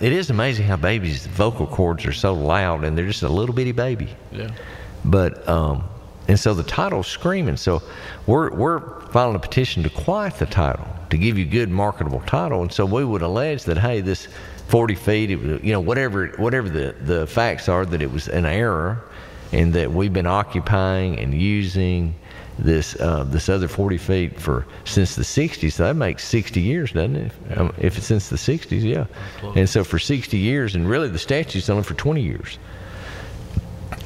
It is amazing how babies' vocal cords are so loud, and they're just a little bitty baby. Yeah. But and so the title's screaming. So we're filing a petition to quiet the title, to give you good marketable title. And so we would allege that, hey, this 40 feet, it was, you know, whatever the facts are, that it was an error, and that we've been occupying and using this other 40 feet since the 60s. So that makes 60 years, doesn't it? Yeah. If it's since the 60s, yeah. And so for 60 years, and really the statute's only for 20 years.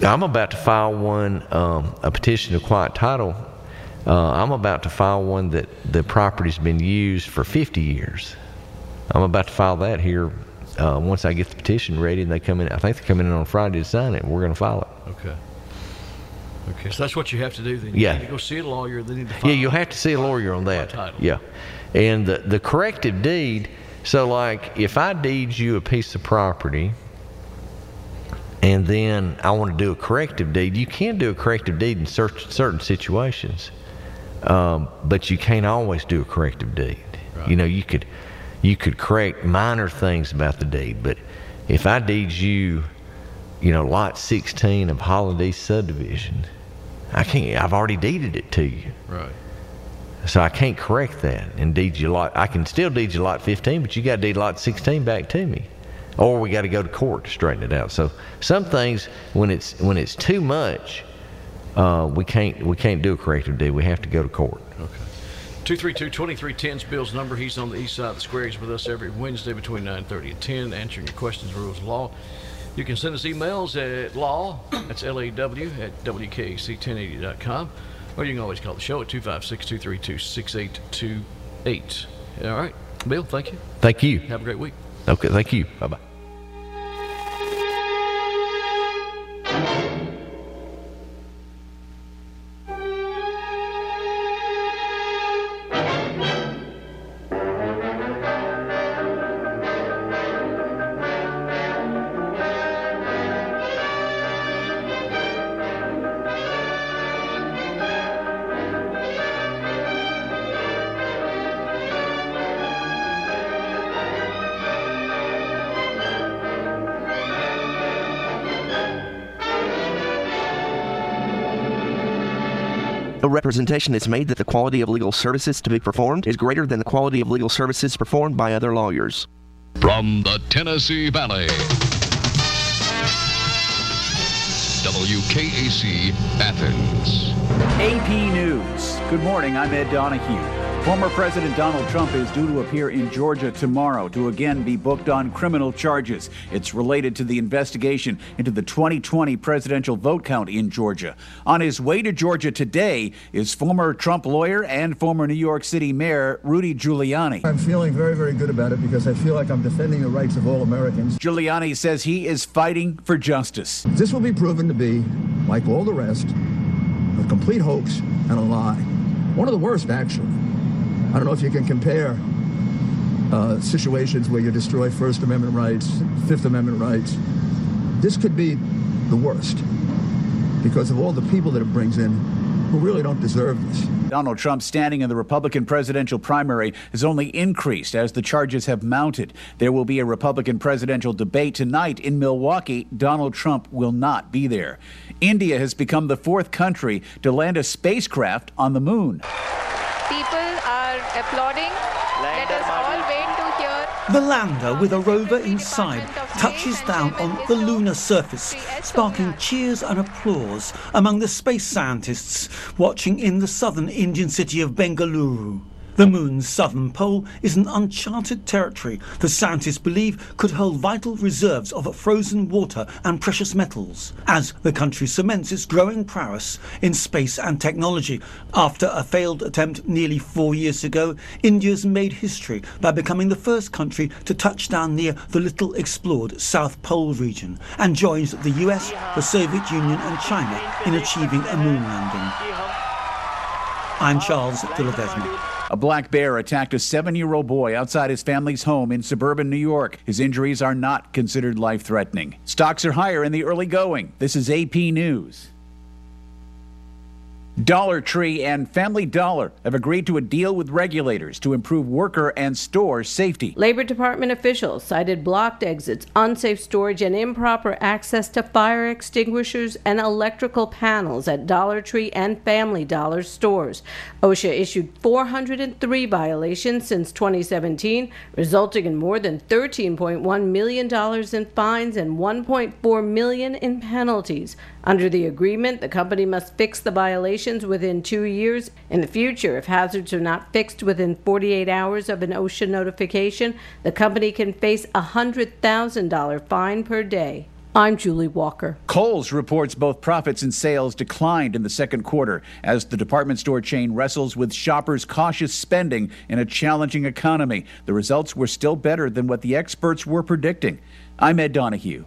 I'm about to file one, a petition to quiet title. I'm about to file one that the property's been used for 50 years. I'm about to file that here once I get the petition ready, and they come in. I think they come in on Friday to sign it, and we're going to file it. Okay. Okay, so that's what you have to do then. You need to go see a lawyer. They need to file. Yeah, you'll have to see a lawyer on that. Yeah. And the corrective deed, so like if I deed you a piece of property and then I want to do a corrective deed, you can do a corrective deed in certain situations, but you can't always do a corrective deed. Right. You know, you could correct minor things about the deed, but if I deed you, you know, lot 16 of Holiday Subdivision, I've already deeded it to you. Right. So I can't correct that and deed you I can still deed you lot 15, but you got to deed lot 16 back to me, or we got to go to court to straighten it out. So some things, when it's too much, we can't do a corrective deed. We have to go to court. Okay. 232-2310's Bill's number. He's on the east side of the square. He's with us every Wednesday between 9:30 and 10, answering your questions, rules, law. You can send us emails at law, that's L-A-W, at WKAC1080.com. Or you can always call the show at 256-232-6828. All right. Bill, thank you. Thank you. Have a great week. Okay, thank you. Bye-bye. Representation is made that the quality of legal services to be performed is greater than the quality of legal services performed by other lawyers. From the Tennessee Valley, WKAC Athens. AP News. Good morning, I'm Ed Donahue. Former President Donald Trump is due to appear in Georgia tomorrow to again be booked on criminal charges. It's related to the investigation into the 2020 presidential vote count in Georgia. On his way to Georgia today is former Trump lawyer and former New York City Mayor Rudy Giuliani. I'm feeling very, very good about it because I feel like I'm defending the rights of all Americans. Giuliani says he is fighting for justice. This will be proven to be, like all the rest, a complete hoax and a lie. One of the worst, actually. I don't know if you can compare situations where you destroy First Amendment rights, Fifth Amendment rights. This could be the worst because of all the people that it brings in who really don't deserve this. Donald Trump's standing in the Republican presidential primary has only increased as the charges have mounted. There will be a Republican presidential debate tonight in Milwaukee. Donald Trump will not be there. India has become the fourth country to land a spacecraft on the moon. People are applauding. Let us all wait to hear. The lander with a rover inside touches down on the lunar surface, sparking cheers and applause among the space scientists watching in the southern Indian city of Bengaluru. The moon's southern pole is an uncharted territory that scientists believe could hold vital reserves of frozen water and precious metals, as the country cements its growing prowess in space and technology. After a failed attempt nearly 4 years ago, India's made history by becoming the first country to touch down near the little explored South Pole region, and joins the US, the Soviet Union and China in achieving a moon landing. I'm Charles de Ladezma. A black bear attacked a 7-year-old boy outside his family's home in suburban New York. His injuries are not considered life-threatening. Stocks are higher in the early going. This is AP News. Dollar Tree and Family Dollar have agreed to a deal with regulators to improve worker and store safety. Labor Department officials cited blocked exits, unsafe storage, and improper access to fire extinguishers and electrical panels at Dollar Tree and Family Dollar stores. OSHA issued 403 violations since 2017, resulting in more than $13.1 million in fines and $1.4 million in penalties. Under the agreement, the company must fix the violations within 2 years. In the future, if hazards are not fixed within 48 hours of an OSHA notification, the company can face a $100,000 fine per day. I'm Julie Walker. Kohl's reports both profits and sales declined in the second quarter as the department store chain wrestles with shoppers' cautious spending in a challenging economy. The results were still better than what the experts were predicting. I'm Ed Donahue.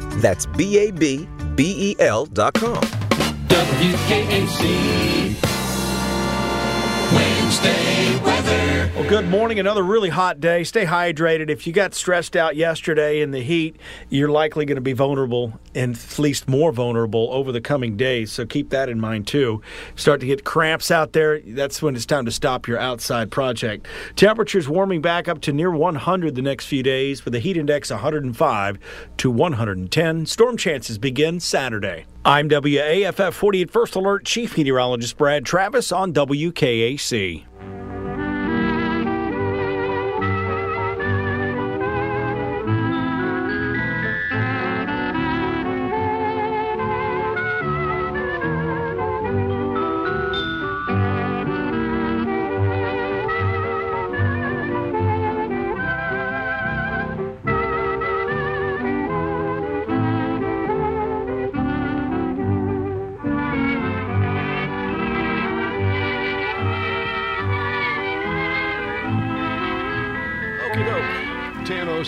That's BABBEL.com. WKAC Wednesday weather. Well, good morning. Another really hot day. Stay hydrated. If you got stressed out yesterday in the heat, you're likely going to be vulnerable and at least more vulnerable over the coming days. So keep that in mind, too. Start to get cramps out there. That's when it's time to stop your outside project. Temperatures warming back up to near 100 the next few days with a heat index 105 to 110. Storm chances begin Saturday. I'm WAFF 48 First Alert Chief Meteorologist Brad Travis on WKAC.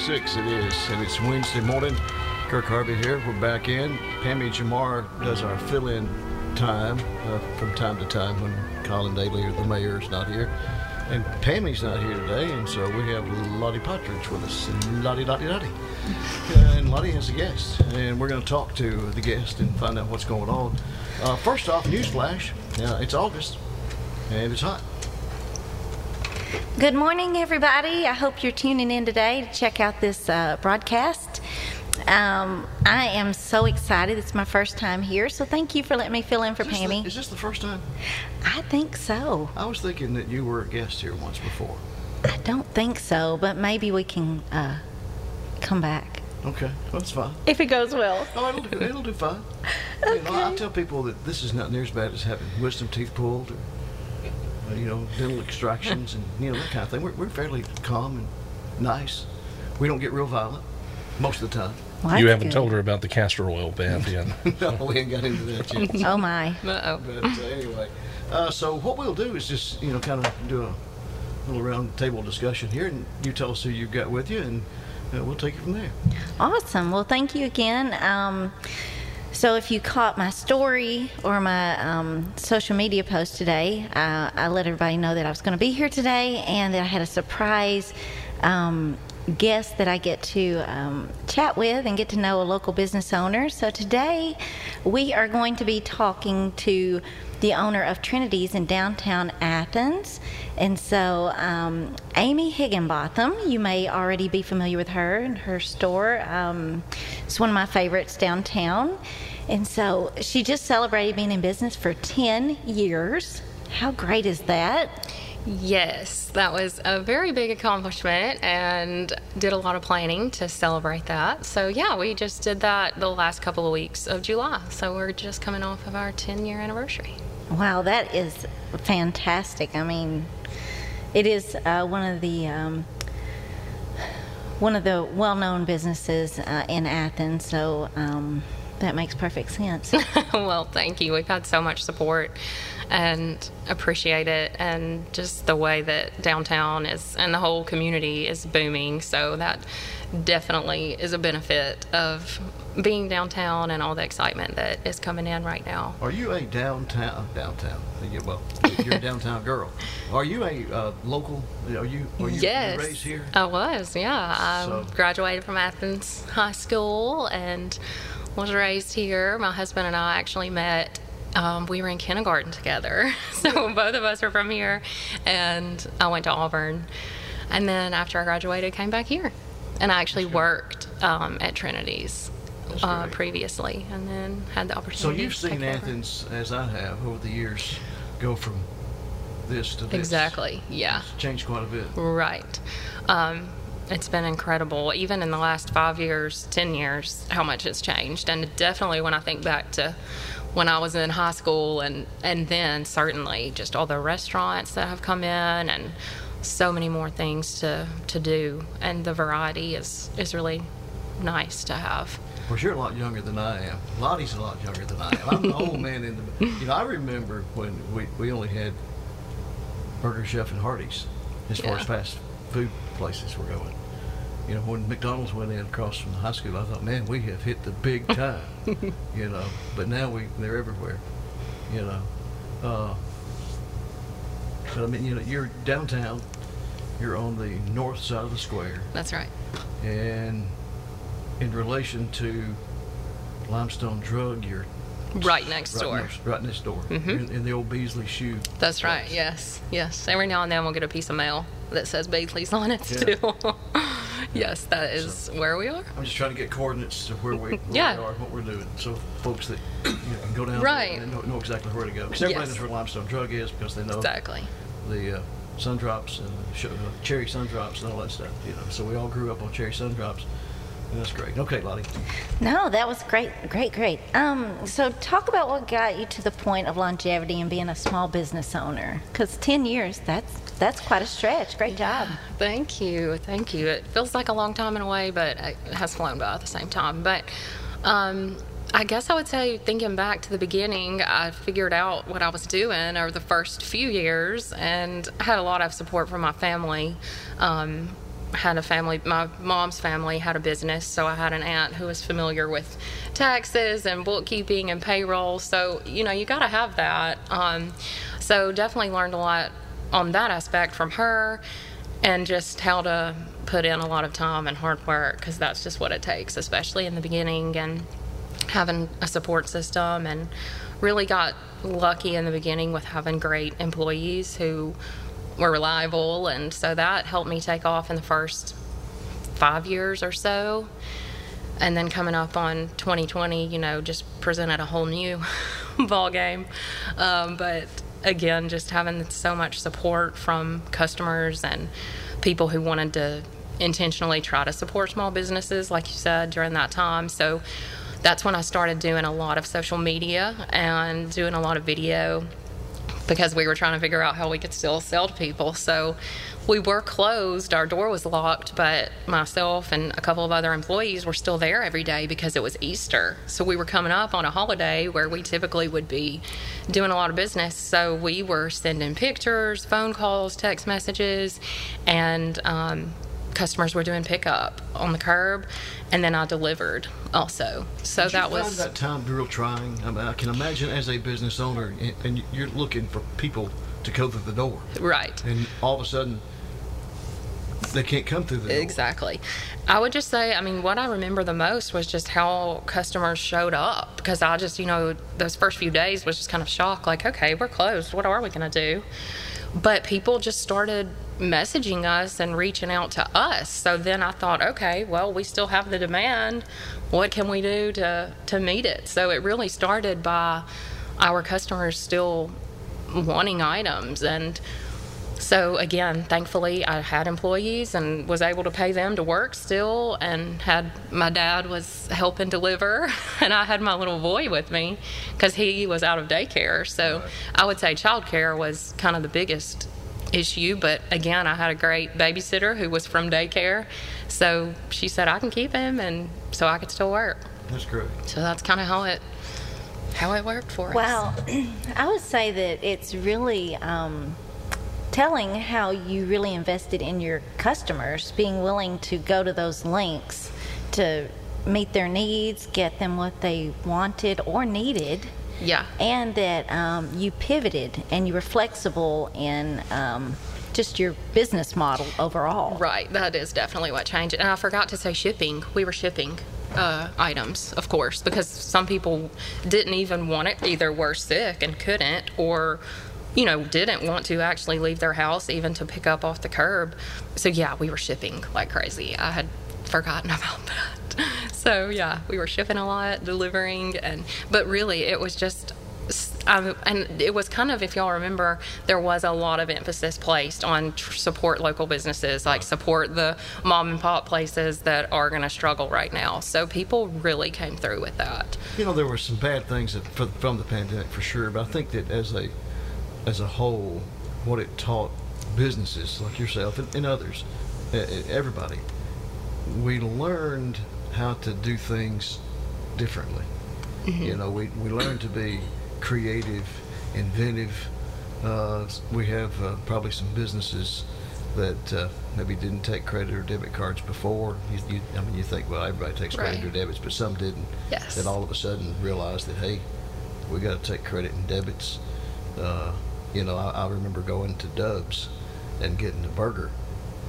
It is, and it's Wednesday morning. Kirk Harvey here. We're back in. Pammy Jamar does our fill-in time from time to time when Colin Daly or the mayor is not here. And Pammy's not here today, and so we have Lottie Partridge with us. Lottie. And Lottie has a guest, and we're going to talk to the guest and find out what's going on. First off, newsflash. It's August, and it's hot. Good morning, everybody. I hope you're tuning in today to check out this broadcast. I am so excited. It's my first time here, so thank you for letting me fill in for Pammy. Is this the first time? I think so. I was thinking that you were a guest here once before. I don't think so, but maybe we can come back. Okay, that's fine. If it goes well. Oh, it'll do fine. Okay. You know, I tell people that this is not near as bad as having wisdom teeth pulled or dental extractions and, that kind of thing. We're fairly calm and nice. We don't get real violent most of the time. Well, you haven't told her about the castor oil bath yet. No, we ain't got into that yet. Oh, my. No. But anyway, so what we'll do is just, kind of do a little round-table discussion here, and you tell us who you've got with you, and we'll take it from there. Awesome. Well, thank you again. So if you caught my story or my social media post today, I let everybody know that I was going to be here today and that I had a surprise guest that I get to chat with and get to know a local business owner. So today we are going to be talking to the owner of Trinity's in downtown Athens. And so Amy Higginbotham, you may already be familiar with her and her store. It's one of my favorites downtown. And so she just celebrated being in business for 10 years. How great is that? Yes, that was a very big accomplishment and did a lot of planning to celebrate that. So yeah, we just did that the last couple of weeks of July. So we're just coming off of our 10-year anniversary. Wow, that is fantastic. I mean, it is one of the well-known businesses in Athens. So that makes perfect sense. Well, thank you. We've had so much support and appreciate it, and just the way that downtown is and the whole community is booming. So that definitely is a benefit of being downtown and all the excitement that is coming in right now. Are you a downtown? Well, you're a downtown girl. Are you a local? Are you yes, raised here? I was. Yeah, I graduated from Athens High School and was raised here. My husband and I actually met. We were in kindergarten together, so both of us are from here, and I went to Auburn, and then after I graduated, came back here, and I actually worked at Trinity's previously, and then had the opportunity. So you've seen Athens, as I have, over the years, go from this to this. Exactly, yeah. It's changed quite a bit. Right. It's been incredible, even in the last 5 years, 10 years, how much it's changed, and definitely when I think back to when I was in high school, and then certainly just all the restaurants that have come in and so many more things to do, and the variety is really nice to have. Well, you're a lot younger than I am. Lottie's a lot younger than I am. I'm the old man in the... I remember when we only had Burger Chef and Hardee's as far as fast food places were going. You know, when McDonald's went in across from the high school, I thought, man, we have hit the big time, you know. But now they're everywhere, you know. But I mean, you know, you're downtown. You're on the north side of the square. That's right. And in relation to Limestone Drug, you're right next door. Mm-hmm. in the old Beasley shoe. That's place. Right. Yes. Yes. Every now and then we'll get a piece of mail that says Beasley's on it still. Yes, that is where we are. I'm just trying to get coordinates to where we are and what we're doing, so folks that can go down there and know exactly where to go. Because everybody knows where Limestone Drug is because they know the sun drops and cherry sun drops and all that stuff. You know, so we all grew up on cherry sun drops, and that's great. Okay, Lottie. No, that was great. So talk about what got you to the point of longevity and being a small business owner. Because 10 years—that's. That's quite a stretch. Great job. Thank you. It feels like a long time in a way, but it has flown by at the same time. But I guess I would say, thinking back to the beginning, I figured out what I was doing over the first few years and had a lot of support from my family. My mom's family had a business, so I had an aunt who was familiar with taxes and bookkeeping and payroll. So, you got to have that. So definitely learned a lot on that aspect from her, and just how to put in a lot of time and hard work, because that's just what it takes, especially in the beginning, and having a support system, and really got lucky in the beginning with having great employees who were reliable, and so that helped me take off in the first 5 years or so. And then coming up on 2020, just presented a whole new ball game. But again, just having so much support from customers and people who wanted to intentionally try to support small businesses, like you said, during that time. So that's when I started doing a lot of social media and doing a lot of video, because we were trying to figure out how we could still sell to people. So we were closed, our door was locked, but myself and a couple of other employees were still there every day because it was Easter. So we were coming up on a holiday where we typically would be doing a lot of business. So we were sending pictures, phone calls, text messages, and customers were doing pickup on the curb, and then I delivered also. So that was... Did you find that time real trying? I mean, I can imagine as a business owner, and you're looking for people to go through the door. Right. And all of a sudden, they can't come through the door. Exactly. I would just say, what I remember the most was just how customers showed up, because I just, those first few days was just kind of shock, like, okay, we're closed. What are we going to do? But people just started messaging us and reaching out to us. So then I thought, okay, well, we still have the demand. What can we do to meet it? So it really started by our customers still wanting items and So again, thankfully, I had employees and was able to pay them to work still, and had my dad was helping deliver, and I had my little boy with me because he was out of daycare. So right. I would say childcare was kind of the biggest issue, but again, I had a great babysitter who was from daycare, so she said I can keep him, and so I could still work. That's great. So that's kind of how it worked for us. Well, I would say that it's really telling how you really invested in your customers, being willing to go to those links to meet their needs, get them what they wanted or needed. Yeah. And that you pivoted and you were flexible in just your business model overall. Right. That is definitely what changed. And I forgot to say shipping. We were shipping items, of course, because some people didn't even want it, either were sick and couldn't, or didn't want to actually leave their house even to pick up off the curb. So yeah, we were shipping like crazy. I had forgotten about that. So yeah, we were shipping a lot, delivering, but really it was just and it was kind of, if y'all remember, there was a lot of emphasis placed on support local businesses, like support the mom and pop places that are going to struggle right now. So people really came through with that. There were some bad things from the pandemic for sure, but I think that as a whole, what it taught businesses like yourself and others, everybody, we learned how to do things differently. Mm-hmm. We learned to be creative, inventive. We have probably some businesses that maybe didn't take credit or debit cards before. You think, well, everybody takes credit or debits, but some didn't. Yes. Then all of a sudden realized that, hey, we got to take credit and debits. I remember going to Dub's and getting a burger,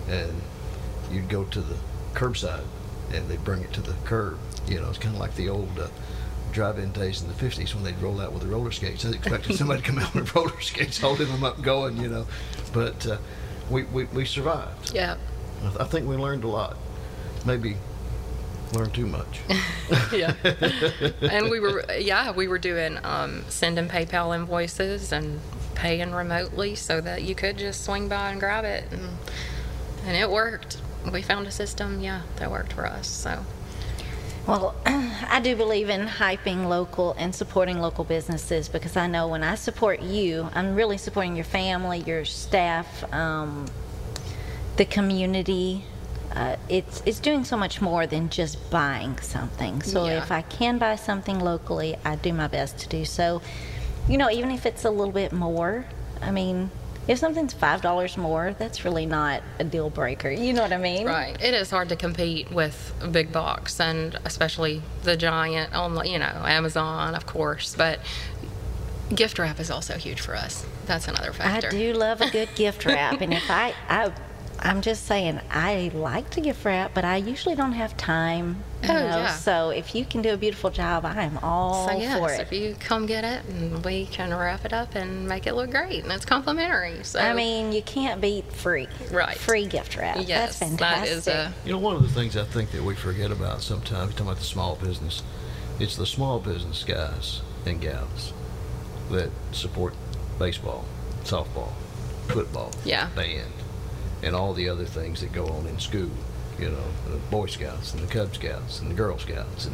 and you'd go to the curbside and they'd bring it to the curb. It's kind of like the old drive-in days in the 50s when they'd roll out with the roller skates. They expected somebody to come out with roller skates, holding them up, going, But we survived. Yeah. I think we learned a lot. Maybe learned too much. Yeah. And we were doing sending PayPal invoices and paying remotely so that you could just swing by and grab it, and it worked. We found a system, that worked for us. So. Well, I do believe in hyping local and supporting local businesses, because I know when I support you, I'm really supporting your family, your staff, the community. It's doing so much more than just buying something. So if I can buy something locally, I do my best to do so. Even if it's a little bit more, if something's $5 more, that's really not a deal breaker. You know what I mean? Right. It is hard to compete with a big box, and especially the giant online, Amazon, of course. But gift wrap is also huge for us. That's another factor. I do love a good gift wrap, and if I'm just saying, I like to gift wrap, but I usually don't have time. So if you can do a beautiful job, I am all for it. If you come get it, and we can wrap it up and make it look great, and it's complimentary. So you can't beat free. Right. Free gift wrap. Yes, that's fantastic. That is one of the things I think that we forget about sometimes, talking about the small business, it's the small business guys and gals that support baseball, softball, football, band, and all the other things that go on in school, the Boy Scouts and the Cub Scouts and the Girl Scouts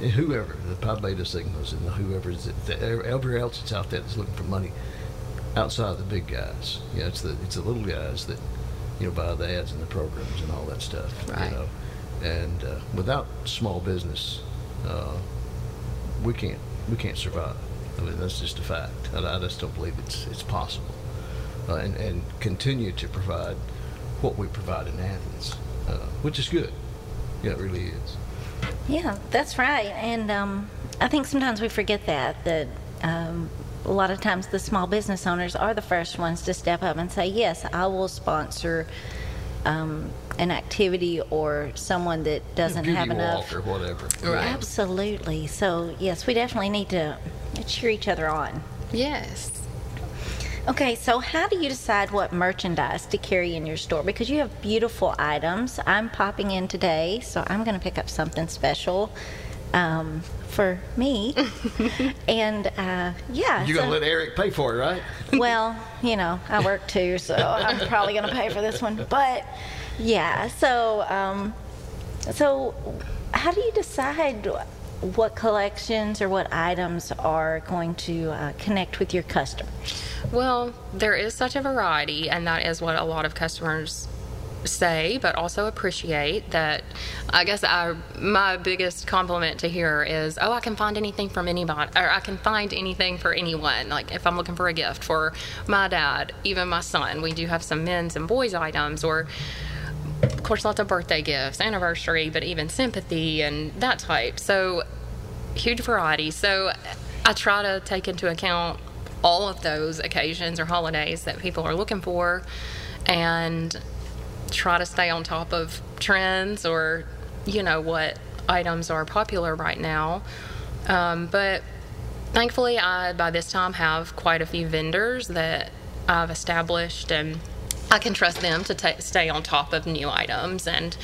and whoever, the Pi Beta Sigmas and whoever is it, everywhere else that's out there that's looking for money outside of the big guys. It's the little guys that buy the ads and the programs and all that stuff. Right. And without small business, we can't survive. That's just a fact. I just don't believe it's possible. And continue to provide what we provide in Athens, which is good. Yeah, it really is. Yeah, that's right. And I think sometimes we forget that a lot of times the small business owners are the first ones to step up and say, yes, I will sponsor an activity or someone that doesn't have enough. Julie Walker, whatever. Right. Absolutely. So, yes, we definitely need to cheer each other on. Yes. Okay, so how do you decide what merchandise to carry in your store? Because you have beautiful items. I'm popping in today, so I'm going to pick up something special. for me. And yeah. You're going to let Eric pay for it, right? Well, you know, I work too, so I'm probably going to pay for this one. But yeah, so so how do you decide what collections or what items are going to connect with your customer? Well, there is such a variety, and that is what a lot of customers say, but also appreciate. That I guess my biggest compliment to hear is, oh, I can find anything from anybody, or I can find anything for anyone. Like if I'm looking for a gift for my dad, even my son, we do have some men's and boys items, or of course lots of birthday gifts, anniversary, but even sympathy and that type. So huge variety. So I try to take into account all of those occasions or holidays that people are looking for, and try to stay on top of trends, or you know, what items are popular right now. But thankfully I by this time have quite a few vendors that I've established, and I can trust them to stay on top of new items and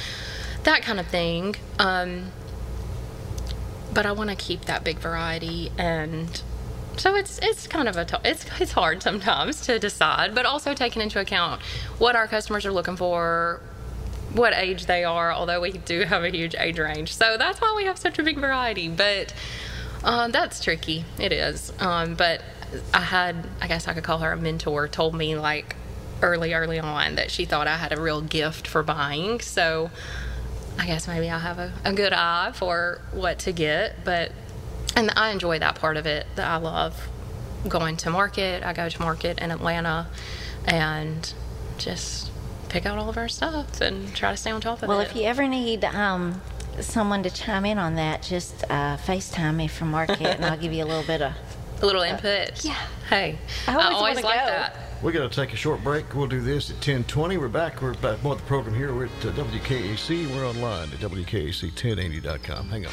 that kind of thing. But I want to keep that big variety, and so it's kind of it's hard sometimes to decide, but also taking into account what our customers are looking for, what age they are, although we do have a huge age range. So that's why we have such a big variety, but that's tricky. It is. But I guess I could call her a mentor, told me like early on that she thought I had a real gift for buying. So I guess maybe I have a good eye for what to get, but and I enjoy that part of it. That I love going to market. I go to market in Atlanta and just pick out all of our stuff and try to stay on top of it. Well, if you ever need someone to chime in on that, just FaceTime me from market, and I'll give you a little input. Yeah. Hey, I always like that. We're going to take a short break. We'll do this at 10:20. We're back. We're back more of the program here. We're at WKAC. We're online at WKAC1080.com. Hang on.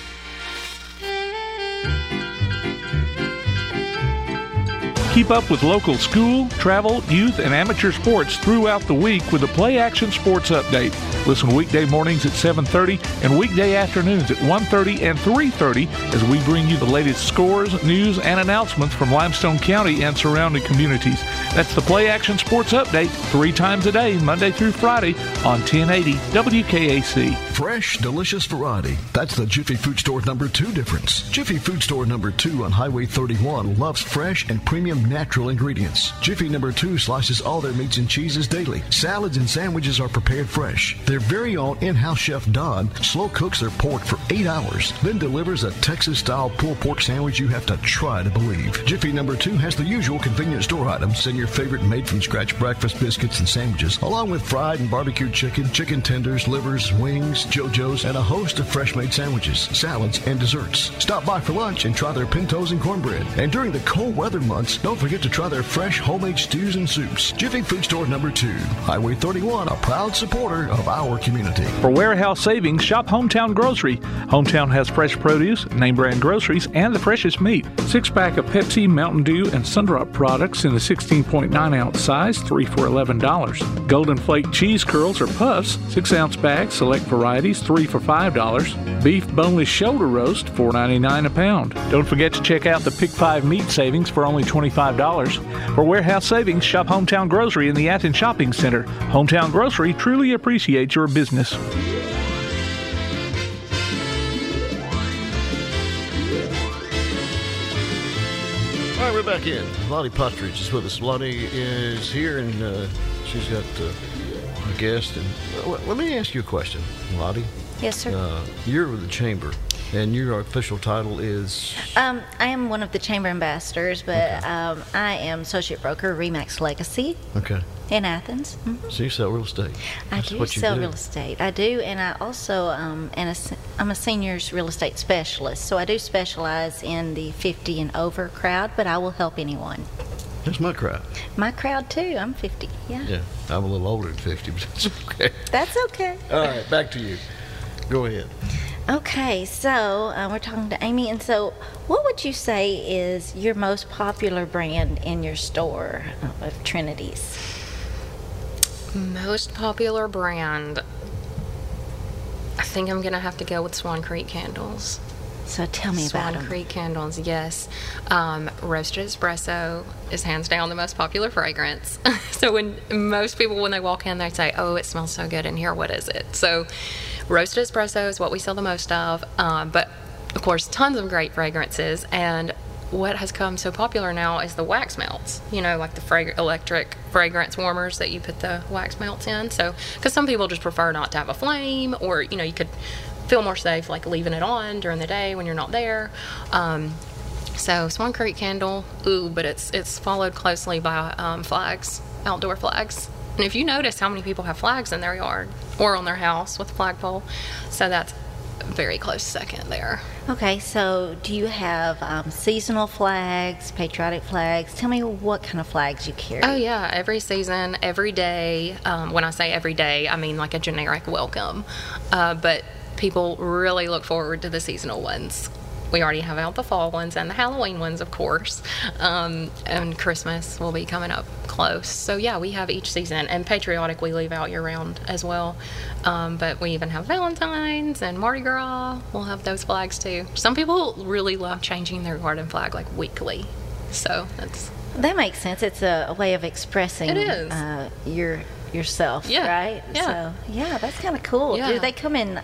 Keep up with local school, travel, youth, and amateur sports throughout the week with the Play Action Sports Update. Listen weekday mornings at 7:30 and weekday afternoons at 1:30 and 3:30 as we bring you the latest scores, news, and announcements from Limestone County and surrounding communities. That's the Play Action Sports Update 3 times a day, Monday through Friday on 1080 WKAC. Fresh, delicious variety. That's the Jiffy Food Store No. 2 difference. Jiffy Food Store No. 2 on Highway 31 loves fresh and premium natural ingredients. Jiffy No. 2 slices all their meats and cheeses daily. Salads and sandwiches are prepared fresh. Their very own in-house chef Don slow cooks their pork for 8 hours, then delivers a Texas-style pulled pork sandwich you have to try to believe. Jiffy No. 2 has the usual convenience store items and your favorite made-from-scratch breakfast biscuits and sandwiches, along with fried and barbecued chicken, chicken tenders, livers, wings, JoJo's, and a host of fresh-made sandwiches, salads, and desserts. Stop by for lunch and try their pintos and cornbread. And during the cold weather months, don't forget to try their fresh homemade stews and soups. Jiffy Food Store No. 2, Highway 31, a proud supporter of our community. For warehouse savings, shop Hometown Grocery. Hometown has fresh produce, name brand groceries, and the freshest meat. 6-pack of Pepsi, Mountain Dew, and Sundrop products in the 16.9-ounce size, 3 for $11. Golden Flake cheese curls or puffs, 6-ounce bags, select varieties, 3 for $5. Beef boneless shoulder roast, $4.99 a pound. Don't forget to check out the Pick 5 meat savings for only $25. For warehouse savings, shop Hometown Grocery in the Athens Shopping Center. Hometown Grocery truly appreciates your business. All right, we're back in. Lottie Partridge is with us. Lottie is here, and she's got a guest. And let me ask you a question, Lottie. Yes, sir. You're with the Chamber. And your official title is? I am one of the Chamber Ambassadors, but okay. I am Associate Broker, Remax Legacy. Okay. In Athens. Mm-hmm. So you sell real estate. I do sell real estate. I do, and I also I'm a seniors real estate specialist, so I do specialize in the 50 and over crowd, but I will help anyone. That's my crowd. My crowd, too. I'm 50, yeah. Yeah, I'm a little older than 50, but that's okay. That's okay. All right, back to you. Go ahead. Okay, so we're talking to Amy, and so what would you say is your most popular brand in your store of Trinity's? Most popular brand, I think I'm going to have to go with Swan Creek Candles. So tell me about them. Swan Creek Candles, yes. Roasted espresso is hands down the most popular fragrance. So when most people, when they walk in, they say, oh, it smells so good in here. What is it? So roasted espresso is what we sell the most of, but, of course, tons of great fragrances. And what has come so popular now is the wax melts, you know, like the electric fragrance warmers that you put the wax melts in. So, because some people just prefer not to have a flame, or, you know, you could feel more safe like leaving it on during the day when you're not there. So Swan Creek Candle, ooh, but it's followed closely by flags, outdoor flags. And if you notice how many people have flags in their yard or on their house with a flagpole, so that's very close second there. Okay, so do you have seasonal flags, patriotic flags? Tell me what kind of flags you carry. Oh, yeah, every season, every day. When I say every day, I mean like a generic welcome. But people really look forward to the seasonal ones. We already have out the fall ones and the Halloween ones, of course. And Christmas will be coming up close. So, yeah, we have each season. And patriotic we leave out year-round as well. But we even have Valentine's and Mardi Gras. We'll have those flags, too. Some people really love changing their garden flag, like, weekly. So, that's... That makes sense. It's a way of expressing yourself, yeah. Right? Yeah. So, yeah, that's kind of cool. Yeah. Do they come in,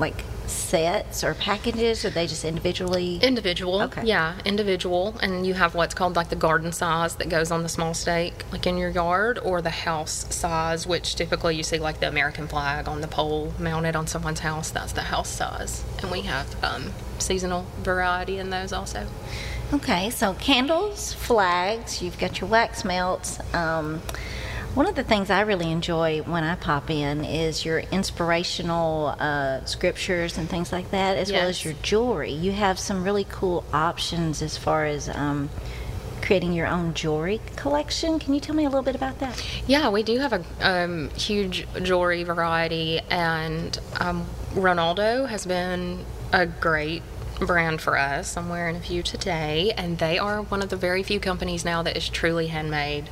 like... sets or packages, or are they just individual? Okay. Yeah, individual. And you have what's called like the garden size that goes on the small stake like in your yard, or the house size, which typically you see like the American flag on the pole mounted on someone's house. That's the house size. And we have seasonal variety in those also. Okay, so candles, flags, you've got your wax melts. One of the things I really enjoy when I pop in is your inspirational scriptures and things like that, as well as your jewelry. You have some really cool options as far as creating your own jewelry collection. Can you tell me a little bit about that? Yeah, we do have a huge jewelry variety, and Ronaldo has been a great brand for us. I'm wearing a few today, and they are one of the very few companies now that is truly handmade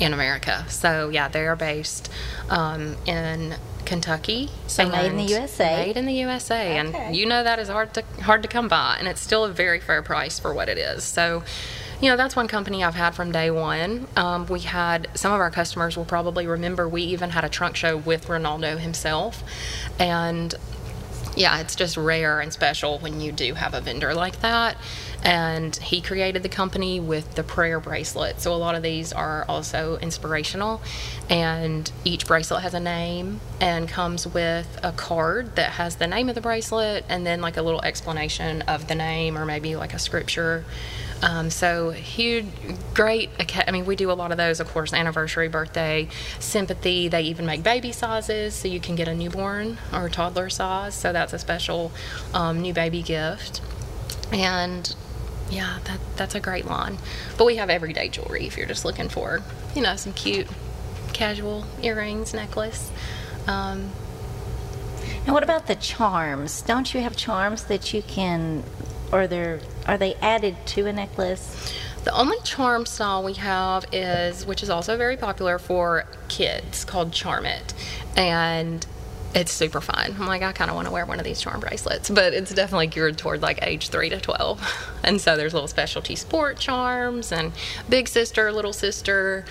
in America. So yeah, they are based in Kentucky. So made in the USA. Made in the USA, okay. And you know that is hard to come by, and it's still a very fair price for what it is. So, you know, that's one company I've had from day one. We had, some of our customers will probably remember, we even had a trunk show with Ronaldo himself, and yeah, it's just rare and special when you do have a vendor like that. And he created the company with the prayer bracelet. So a lot of these are also inspirational. And each bracelet has a name and comes with a card that has the name of the bracelet and then like a little explanation of the name or maybe like a scripture. So huge, great. I mean, we do a lot of those, of course, anniversary, birthday, sympathy. They even make baby sizes, so you can get a newborn or a toddler size. So that's a special new baby gift. And yeah, that's a great line. But we have everyday jewelry if you're just looking for, you know, some cute, casual earrings, necklace. And what about the charms? Don't you have charms that you can? Are they added to a necklace? The only charm style we have is, which is also very popular for kids, called Charm It. And it's super fun. I'm like, I kind of want to wear one of these charm bracelets, but it's definitely geared toward like age 3 to 12. And so there's little specialty sport charms and big sister, little sister,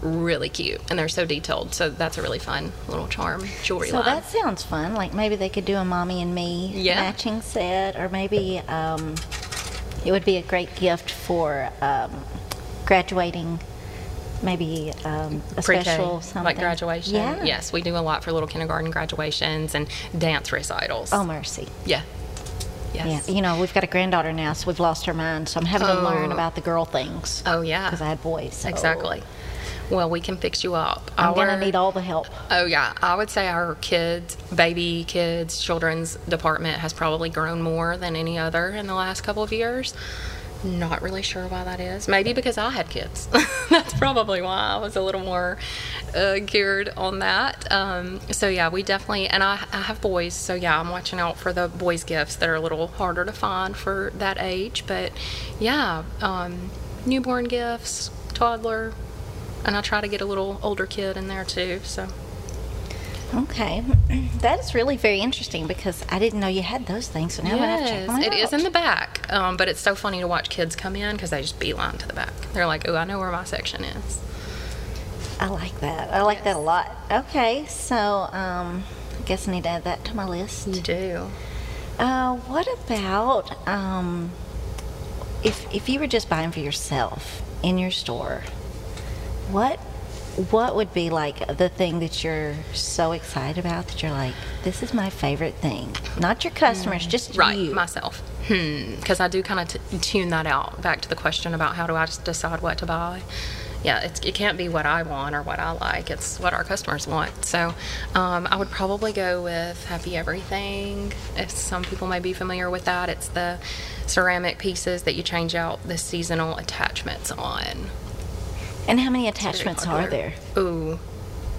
really cute. And they're so detailed. So that's a really fun little charm jewelry line. So that sounds fun. Like maybe they could do a Mommy and Me matching set, or maybe it would be a great gift for graduating. Maybe a special something. Like graduation? Yeah. Yes, we do a lot for little kindergarten graduations and dance recitals. Oh, mercy. Yeah. Yes. Yeah. You know, we've got a granddaughter now, so we've lost her mind, so I'm having to learn about the girl things. Oh, yeah. Because I had boys. So. Exactly. Well, we can fix you up. I'm going to need all the help. Oh, yeah. I would say our kids, children's department has probably grown more than any other in the last couple of years. Not really sure why that is. Maybe because I had kids. That's probably why I was a little more geared on that. So yeah, we definitely, and I have boys, so yeah, I'm watching out for the boys' gifts that are a little harder to find for that age. But yeah, newborn gifts, toddler, and I try to get a little older kid in there too. So Okay, that is really very interesting because I didn't know you had those things, so now I'm going to check them out. It is in the back, but it's so funny to watch kids come in because they just beeline to the back. They're like, oh, I know where my section is. I like that. I like that a lot. Okay, so I guess I need to add that to my list. You do. What about if you were just buying for yourself in your store, what would be like the thing that you're so excited about that you're like, this is my favorite thing? Not your customers, just you. Right, myself. Because I do kind of tune that out back to the question about how do I just decide what to buy. Yeah, it can't be what I want or what I like. It's what our customers want. So I would probably go with Happy Everything. If some people may be familiar with that, it's the ceramic pieces that you change out the seasonal attachments on. And how many attachments are there? Ooh.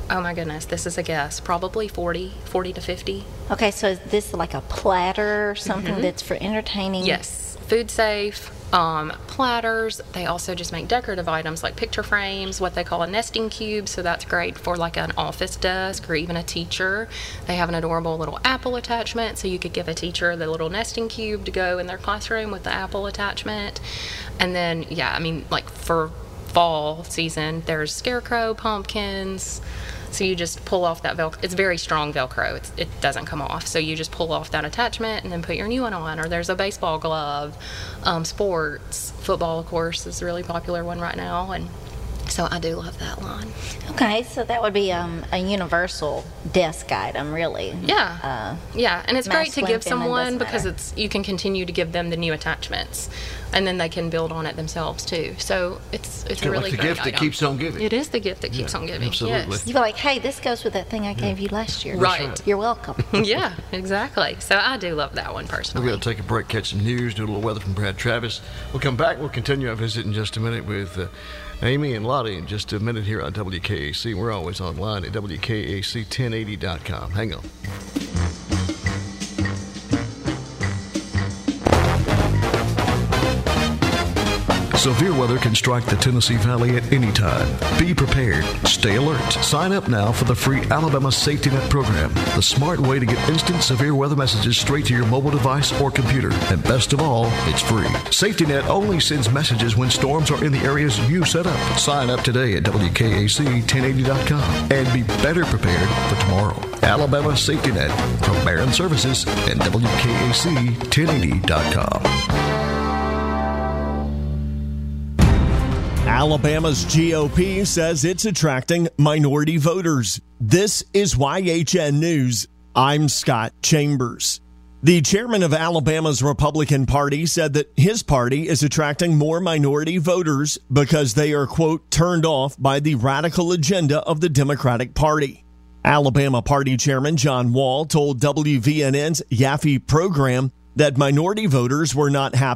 Oh, my goodness. This is a guess. Probably 40 to 50. Okay, so is this like a platter or something that's for entertaining? Yes. Food safe, platters. They also just make decorative items like picture frames, what they call a nesting cube. So that's great for like an office desk or even a teacher. They have an adorable little apple attachment. So you could give a teacher the little nesting cube to go in their classroom with the apple attachment. And then, like for fall season, there's scarecrow, pumpkins. So you just pull off that Velcro. It's very strong Velcro. It doesn't come off. So you just pull off that attachment and then put your new one on. Or there's a baseball glove, sports, football, of course, is a really popular one right now. And so I do love that line. Okay, so that would be a universal desk item, really. Yeah, and it's great to give someone because you can continue to give them the new attachments, and then they can build on it themselves too. So it's a really great item. It's the gift that keeps on giving. It is the gift that keeps on giving. Absolutely. Yes. You're like, hey, this goes with that thing I gave you last year. Right. You're welcome. Yeah, exactly. So I do love that one personally. We're going to take a break, catch some news, do a little weather from Brad Travis. We'll come back. We'll continue our visit in just a minute with Amy and Lottie in just a minute here on WKAC. We're always online at WKAC1080.com. Hang on. Severe weather can strike the Tennessee Valley at any time. Be prepared. Stay alert. Sign up now for the free Alabama Safety Net program, the smart way to get instant severe weather messages straight to your mobile device or computer. And best of all, it's free. Safety Net only sends messages when storms are in the areas you set up. Sign up today at WKAC1080.com and be better prepared for tomorrow. Alabama Safety Net from Barron Services and WKAC1080.com. Alabama's GOP says it's attracting minority voters. This is YHN News. I'm Scott Chambers. The chairman of Alabama's Republican Party said that his party is attracting more minority voters because they are, quote, turned off by the radical agenda of the Democratic Party. Alabama Party Chairman John Wall told WVNN's Yaffe program that minority voters were not happy